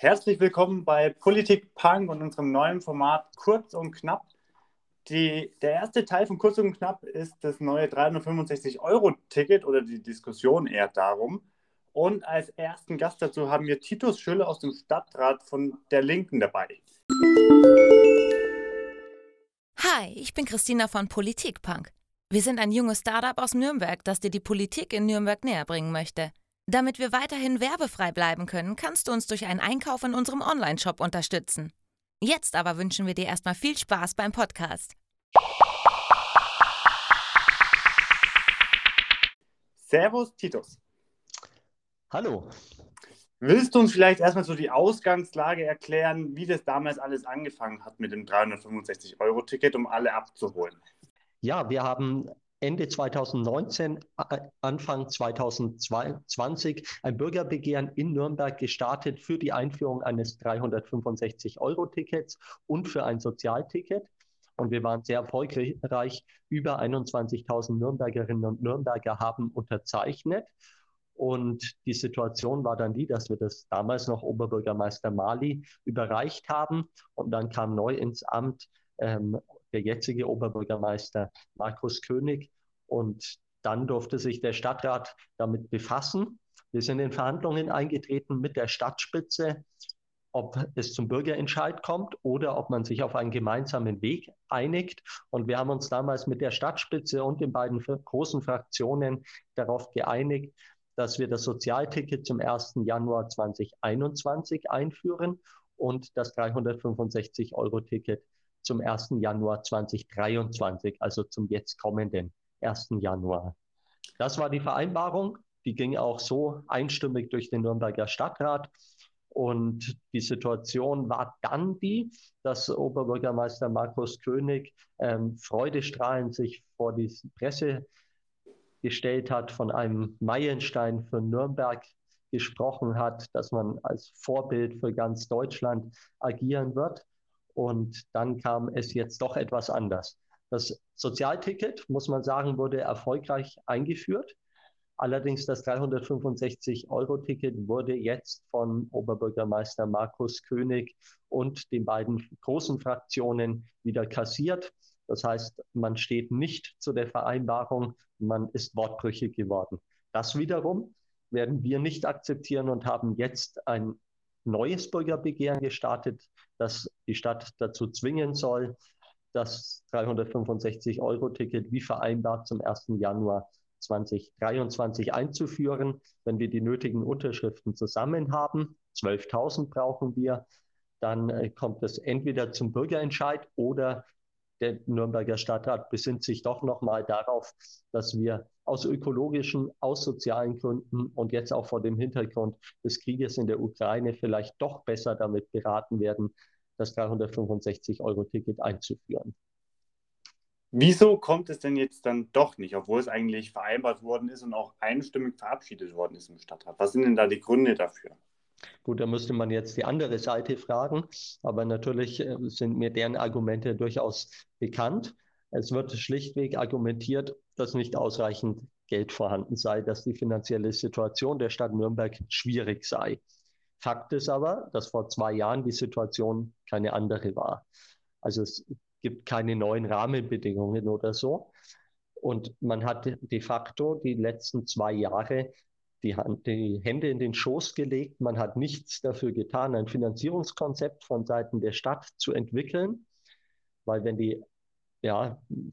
Herzlich willkommen bei Politik Punk und unserem neuen Format Kurz und Knapp. Der erste Teil von Kurz und Knapp ist das neue 365-Euro-Ticket oder die Diskussion eher darum. Und als ersten Gast dazu haben wir Titus Schüle aus dem Stadtrat von der Linken dabei. Hi, ich bin Christina von Politik Punk. Wir sind ein junges Startup aus Nürnberg, das dir die Politik in Nürnberg näher bringen möchte. Damit wir weiterhin werbefrei bleiben können, kannst du uns durch einen Einkauf in unserem Online-Shop unterstützen. Jetzt aber wünschen wir dir erstmal viel Spaß beim Podcast. Servus, Titus. Hallo. Willst du uns vielleicht erstmal so die Ausgangslage erklären, wie das damals alles angefangen hat mit dem 365-Euro-Ticket, um alle abzuholen? Ja, wir haben Ende 2019, Anfang 2020 ein Bürgerbegehren in Nürnberg gestartet für die Einführung eines 365-Euro-Tickets und für ein Sozialticket. Und wir waren sehr erfolgreich. Über 21.000 Nürnbergerinnen und Nürnberger haben unterzeichnet. Und die Situation war dann die, dass wir das damals noch Oberbürgermeister Mali überreicht haben. Und dann kam neu ins Amt der jetzige Oberbürgermeister Markus König. Und dann durfte sich der Stadtrat damit befassen. Wir sind in Verhandlungen eingetreten mit der Stadtspitze, ob es zum Bürgerentscheid kommt oder ob man sich auf einen gemeinsamen Weg einigt. Und wir haben uns damals mit der Stadtspitze und den beiden großen Fraktionen darauf geeinigt, dass wir das Sozialticket zum 1. Januar 2021 einführen und das 365-Euro-Ticket zum 1. Januar 2023, also zum jetzt kommenden 1. Januar. Das war die Vereinbarung, die ging auch so einstimmig durch den Nürnberger Stadtrat. Und die Situation war dann die, dass Oberbürgermeister Markus König freudestrahlend sich vor die Presse gestellt hat, von einem Meilenstein für Nürnberg gesprochen hat, dass man als Vorbild für ganz Deutschland agieren wird. Und dann kam es jetzt doch etwas anders. Das Sozialticket, muss man sagen, wurde erfolgreich eingeführt. Allerdings das 365-Euro-Ticket wurde jetzt von Oberbürgermeister Markus König und den beiden großen Fraktionen wieder kassiert. Das heißt, man steht nicht zu der Vereinbarung, man ist wortbrüchig geworden. Das wiederum werden wir nicht akzeptieren und haben jetzt ein neues Bürgerbegehren gestartet, das die Stadt dazu zwingen soll, das 365-Euro-Ticket wie vereinbart zum 1. Januar 2023 einzuführen. Wenn wir die nötigen Unterschriften zusammen haben, 12.000 brauchen wir, dann kommt es entweder zum Bürgerentscheid oder der Nürnberger Stadtrat besinnt sich doch nochmal darauf, dass wir aus ökologischen, aus sozialen Gründen und jetzt auch vor dem Hintergrund des Krieges in der Ukraine vielleicht doch besser damit beraten werden, das 365-Euro-Ticket einzuführen. Wieso kommt es denn jetzt dann doch nicht, obwohl es eigentlich vereinbart worden ist und auch einstimmig verabschiedet worden ist im Stadtrat? Was sind denn da die Gründe dafür? Gut, da müsste man jetzt die andere Seite fragen, aber natürlich sind mir deren Argumente durchaus bekannt. Es wird schlichtweg argumentiert, dass nicht ausreichend Geld vorhanden sei, dass die finanzielle Situation der Stadt Nürnberg schwierig sei. Fakt ist aber, dass vor 2 Jahren die Situation keine andere war. Also es gibt keine neuen Rahmenbedingungen oder so. Und man hat de facto die letzten 2 Jahre die Hände in den Schoß gelegt. Man hat nichts dafür getan, ein Finanzierungskonzept von Seiten der Stadt zu entwickeln, weil wenn die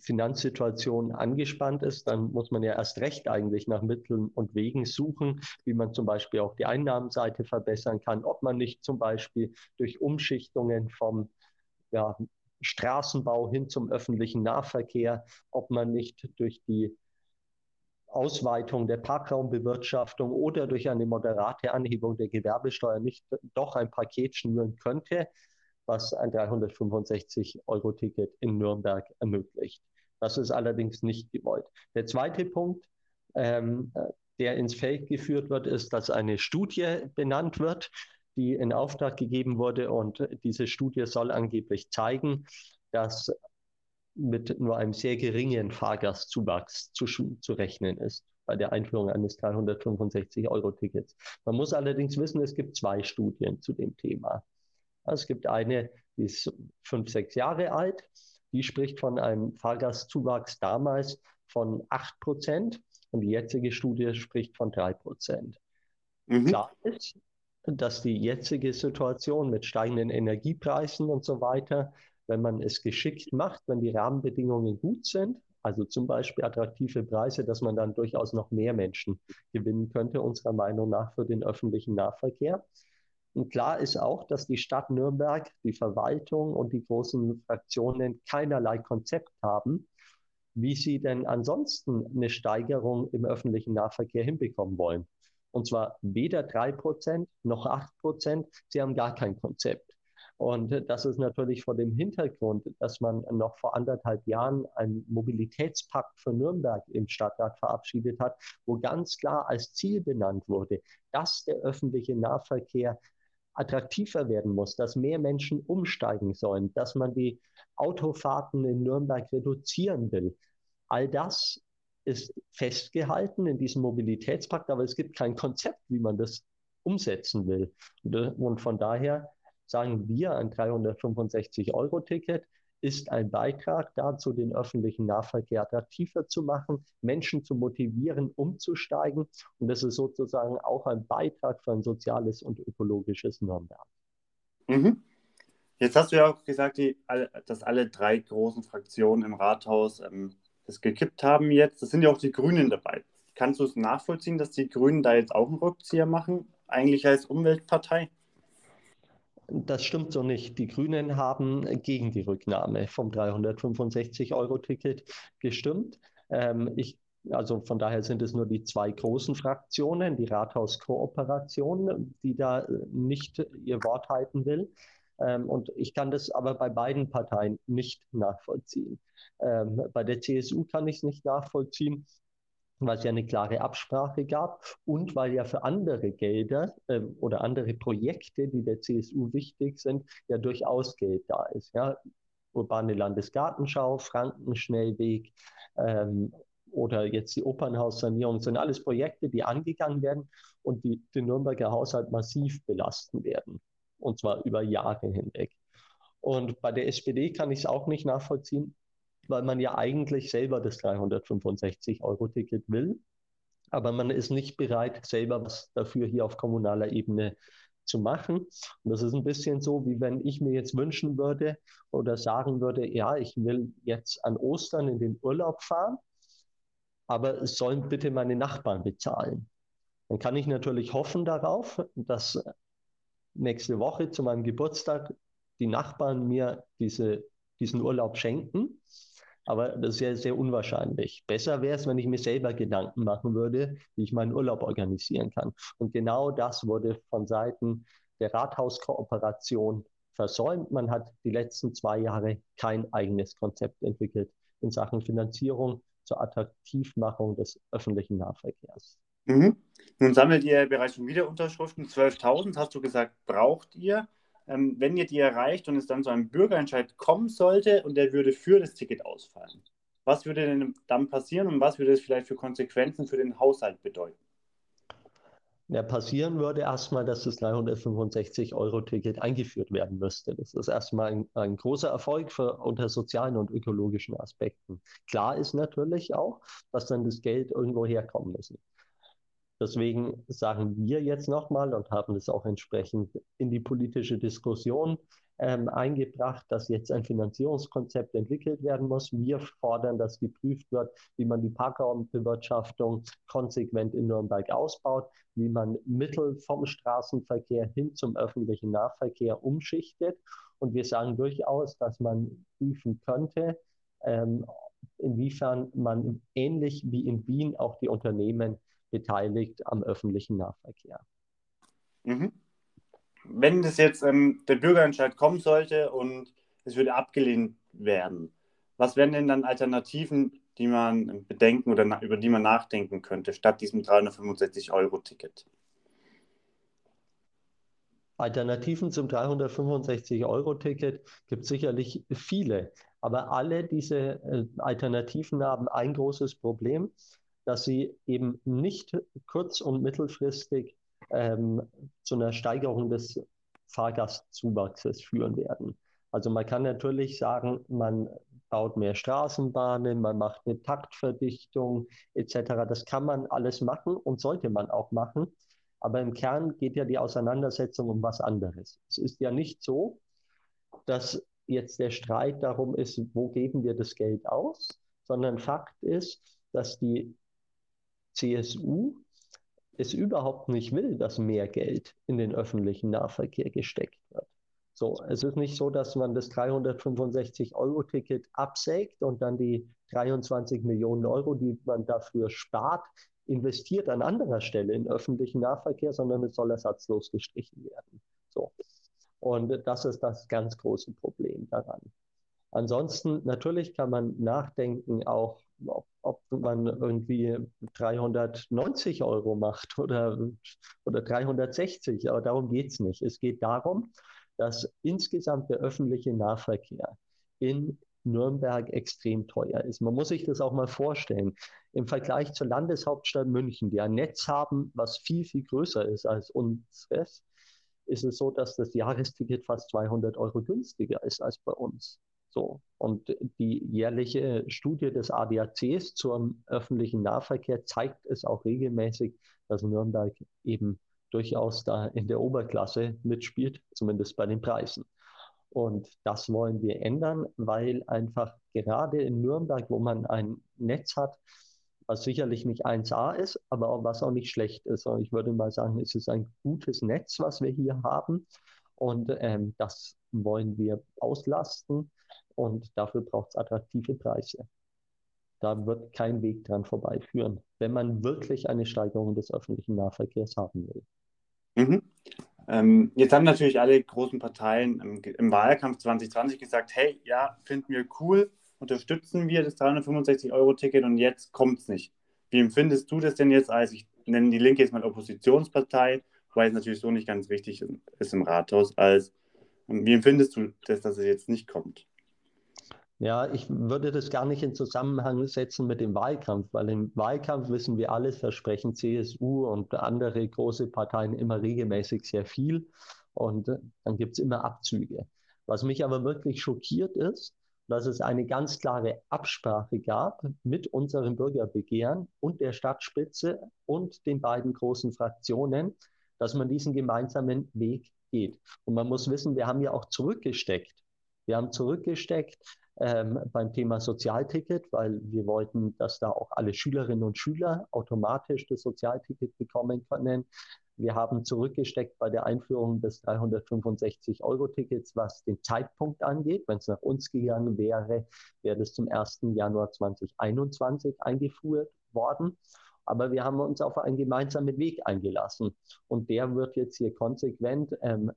Finanzsituation angespannt ist, dann muss man ja erst recht eigentlich nach Mitteln und Wegen suchen, wie man zum Beispiel auch die Einnahmenseite verbessern kann, ob man nicht zum Beispiel durch Umschichtungen vom Straßenbau hin zum öffentlichen Nahverkehr, ob man nicht durch die Ausweitung der Parkraumbewirtschaftung oder durch eine moderate Anhebung der Gewerbesteuer nicht doch ein Paket schnüren könnte, was ein 365-Euro-Ticket in Nürnberg ermöglicht. Das ist allerdings nicht gewollt. Der zweite Punkt, der ins Feld geführt wird, ist, dass eine Studie benannt wird, die in Auftrag gegeben wurde. Und diese Studie soll angeblich zeigen, dass mit nur einem sehr geringen Fahrgastzuwachs zu rechnen ist. bei der Einführung eines 365-Euro-Tickets. Man muss allerdings wissen, es gibt zwei Studien zu dem Thema. Es gibt eine, die ist 5, 6 Jahre alt, die spricht von einem Fahrgastzuwachs damals von 8% und die jetzige Studie spricht von 3%. Mhm. Klar ist, dass die jetzige Situation mit steigenden Energiepreisen und so weiter, wenn man es geschickt macht, wenn die Rahmenbedingungen gut sind, also zum Beispiel attraktive Preise, dass man dann durchaus noch mehr Menschen gewinnen könnte, unserer Meinung nach, für den öffentlichen Nahverkehr. Und klar ist auch, dass die Stadt Nürnberg, die Verwaltung und die großen Fraktionen keinerlei Konzept haben, wie sie denn ansonsten eine Steigerung im öffentlichen Nahverkehr hinbekommen wollen. Und zwar weder 3% noch 8%, sie haben gar kein Konzept. Und das ist natürlich vor dem Hintergrund, dass man noch vor 1,5 Jahren einen Mobilitätspakt für Nürnberg im Stadtrat verabschiedet hat, wo ganz klar als Ziel benannt wurde, dass der öffentliche Nahverkehr attraktiver werden muss, dass mehr Menschen umsteigen sollen, dass man die Autofahrten in Nürnberg reduzieren will. All das ist festgehalten in diesem Mobilitätspakt, aber es gibt kein Konzept, wie man das umsetzen will. Und von daher sagen wir, ein 365-Euro-Ticket ist ein Beitrag dazu, den öffentlichen Nahverkehr attraktiver zu machen, Menschen zu motivieren, umzusteigen. Und das ist sozusagen auch ein Beitrag für ein soziales und ökologisches Nürnberg. Mhm. Jetzt hast du ja auch gesagt, dass alle drei großen Fraktionen im Rathaus das gekippt haben jetzt. Das sind ja auch die Grünen dabei. Kannst du es nachvollziehen, dass die Grünen da jetzt auch einen Rückzieher machen, eigentlich als Umweltpartei? Das stimmt so nicht. Die Grünen haben gegen die Rücknahme vom 365-Euro-Ticket gestimmt. Also von daher sind es nur die zwei großen Fraktionen, die Rathauskooperation, die da nicht ihr Wort halten will. Und ich kann das aber bei beiden Parteien nicht nachvollziehen. Bei der CSU kann ich es nicht nachvollziehen, weil es ja eine klare Absprache gab und weil ja für andere Gelder oder andere Projekte, die der CSU wichtig sind, ja durchaus Geld da ist. Ja? Urbane Landesgartenschau, Franken-Schnellweg oder jetzt die Opernhaussanierung sind alles Projekte, die angegangen werden und die den Nürnberger Haushalt massiv belasten werden. Und zwar über Jahre hinweg. Und bei der SPD kann ich es auch nicht nachvollziehen, weil man ja eigentlich selber das 365-Euro-Ticket will, aber man ist nicht bereit, selber was dafür hier auf kommunaler Ebene zu machen. Und das ist ein bisschen so, wie wenn ich mir jetzt wünschen würde oder sagen würde, ja, ich will jetzt an Ostern in den Urlaub fahren, aber es sollen bitte meine Nachbarn bezahlen. Dann kann ich natürlich hoffen darauf, dass nächste Woche zu meinem Geburtstag die Nachbarn mir diesen Urlaub schenken. Aber das ist ja sehr unwahrscheinlich. Besser wäre es, wenn ich mir selber Gedanken machen würde, wie ich meinen Urlaub organisieren kann. Und genau das wurde von Seiten der Rathauskooperation versäumt. Man hat die letzten 2 Jahre kein eigenes Konzept entwickelt in Sachen Finanzierung zur Attraktivmachung des öffentlichen Nahverkehrs. Mhm. Nun sammelt ihr bereits schon wieder Unterschriften. 12.000, hast du gesagt, braucht ihr. Wenn ihr die erreicht und es dann zu einem Bürgerentscheid kommen sollte und der würde für das Ticket ausfallen, was würde denn dann passieren und was würde es vielleicht für Konsequenzen für den Haushalt bedeuten? Ja, passieren würde erstmal, dass das 365-Euro-Ticket eingeführt werden müsste. Das ist erstmal ein großer Erfolg unter sozialen und ökologischen Aspekten. Klar ist natürlich auch, dass dann das Geld irgendwo herkommen müssen. Deswegen sagen wir jetzt nochmal und haben es auch entsprechend in die politische Diskussion eingebracht, dass jetzt ein Finanzierungskonzept entwickelt werden muss. Wir fordern, dass geprüft wird, wie man die Parkraumbewirtschaftung konsequent in Nürnberg ausbaut, wie man Mittel vom Straßenverkehr hin zum öffentlichen Nahverkehr umschichtet. Und wir sagen durchaus, dass man prüfen könnte, inwiefern man ähnlich wie in Wien auch die Unternehmen beteiligt am öffentlichen Nahverkehr. Mhm. Wenn das jetzt der Bürgerentscheid kommen sollte und es würde abgelehnt werden, was wären denn dann Alternativen, die man bedenken oder über die man nachdenken könnte, statt diesem 365-Euro-Ticket? Alternativen zum 365-Euro-Ticket gibt es sicherlich viele, aber alle diese Alternativen haben ein großes Problem. dass sie eben nicht kurz- und mittelfristig zu einer Steigerung des Fahrgastzuwachses führen werden. Also man kann natürlich sagen, man baut mehr Straßenbahnen, man macht eine Taktverdichtung etc. Das kann man alles machen und sollte man auch machen. Aber im Kern geht ja die Auseinandersetzung um was anderes. Es ist ja nicht so, dass jetzt der Streit darum ist, wo geben wir das Geld aus, sondern Fakt ist, dass die CSU es überhaupt nicht will, dass mehr Geld in den öffentlichen Nahverkehr gesteckt wird. So, es ist nicht so, dass man das 365-Euro-Ticket absägt und dann die 23 Millionen Euro, die man dafür spart, investiert an anderer Stelle in öffentlichen Nahverkehr, sondern es soll ersatzlos gestrichen werden. So. Und das ist das ganz große Problem daran. Ansonsten, natürlich kann man nachdenken, auch ob man irgendwie 390 Euro macht oder 360, aber darum geht es nicht. Es geht darum, dass insgesamt der öffentliche Nahverkehr in Nürnberg extrem teuer ist. Man muss sich das auch mal vorstellen. Im Vergleich zur Landeshauptstadt München, die ein Netz haben, was viel, viel größer ist als unseres, ist es so, dass das Jahresticket fast 200 Euro günstiger ist als bei uns. So. Und die jährliche Studie des ADACs zum öffentlichen Nahverkehr zeigt es auch regelmäßig, dass Nürnberg eben durchaus da in der Oberklasse mitspielt, zumindest bei den Preisen. Und das wollen wir ändern, weil einfach gerade in Nürnberg, wo man ein Netz hat, was sicherlich nicht 1A ist, aber auch, was auch nicht schlecht ist. Und ich würde mal sagen, es ist ein gutes Netz, was wir hier haben. Und das wollen wir auslasten. Und dafür braucht es attraktive Preise. Da wird kein Weg dran vorbeiführen, wenn man wirklich eine Steigerung des öffentlichen Nahverkehrs haben will. Mhm. Jetzt haben natürlich alle großen Parteien im Wahlkampf 2020 gesagt, hey, ja, finden wir cool, unterstützen wir das 365-Euro-Ticket und jetzt kommt es nicht. Wie empfindest du das denn jetzt als, ich nenne die Linke jetzt mal Oppositionspartei, weil es natürlich so nicht ganz wichtig ist im Rathaus, als wie empfindest du das, dass es jetzt nicht kommt? Ja, ich würde das gar nicht in Zusammenhang setzen mit dem Wahlkampf, weil im Wahlkampf wissen wir alles, versprechen CSU und andere große Parteien immer regelmäßig sehr viel und dann gibt es immer Abzüge. Was mich aber wirklich schockiert ist, dass es eine ganz klare Absprache gab mit unserem Bürgerbegehren und der Stadtspitze und den beiden großen Fraktionen, dass man diesen gemeinsamen Weg geht. Und man muss wissen, wir haben ja auch zurückgesteckt. Wir haben zurückgesteckt beim Thema Sozialticket, weil wir wollten, dass da auch alle Schülerinnen und Schüler automatisch das Sozialticket bekommen können. Wir haben zurückgesteckt bei der Einführung des 365-Euro-Tickets, was den Zeitpunkt angeht. Wenn es nach uns gegangen wäre, wäre das zum 1. Januar 2021 eingeführt worden. Aber wir haben uns auf einen gemeinsamen Weg eingelassen. Und der wird jetzt hier konsequent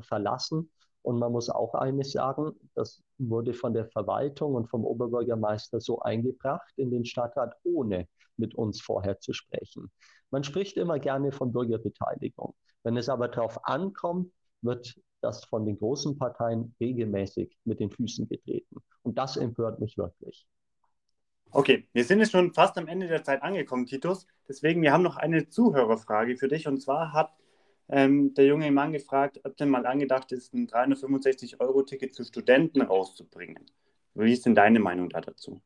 verlassen. Und man muss auch eines sagen, das wurde von der Verwaltung und vom Oberbürgermeister so eingebracht in den Stadtrat, ohne mit uns vorher zu sprechen. Man spricht immer gerne von Bürgerbeteiligung. Wenn es aber darauf ankommt, wird das von den großen Parteien regelmäßig mit den Füßen getreten. Und das empört mich wirklich. Okay, wir sind jetzt schon fast am Ende der Zeit angekommen, Titus. Deswegen, wir haben noch eine Zuhörerfrage für dich. Und zwar hat der junge Mann gefragt, ob denn mal angedacht ist, ein 365-Euro-Ticket für Studenten rauszubringen. Wie ist denn deine Meinung da dazu?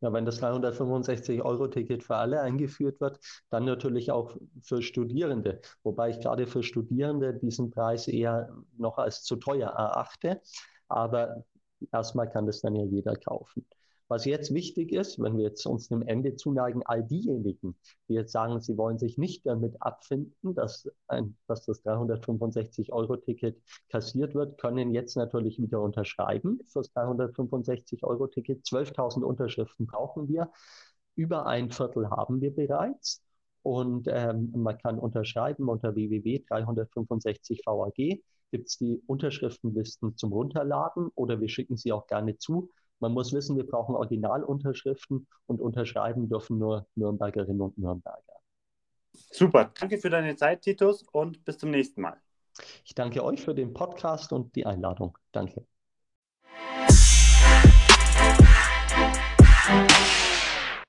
Ja, wenn das 365-Euro-Ticket für alle eingeführt wird, dann natürlich auch für Studierende. Wobei ich gerade für Studierende diesen Preis eher noch als zu teuer erachte. Aber erstmal kann das dann ja jeder kaufen. Was jetzt wichtig ist, wenn wir jetzt uns dem Ende zuneigen, all diejenigen, die jetzt sagen, sie wollen sich nicht damit abfinden, dass das 365-Euro-Ticket kassiert wird, können jetzt natürlich wieder unterschreiben. Für das 365-Euro-Ticket 12.000 Unterschriften brauchen wir. Über ein Viertel haben wir bereits. Und man kann unterschreiben unter www.365VAG. Gibt es die Unterschriftenlisten zum Runterladen oder wir schicken sie auch gerne zu. Man muss wissen, wir brauchen Originalunterschriften und unterschreiben dürfen nur Nürnbergerinnen und Nürnberger. Super, danke für deine Zeit, Titus, und bis zum nächsten Mal. Ich danke euch für den Podcast und die Einladung. Danke.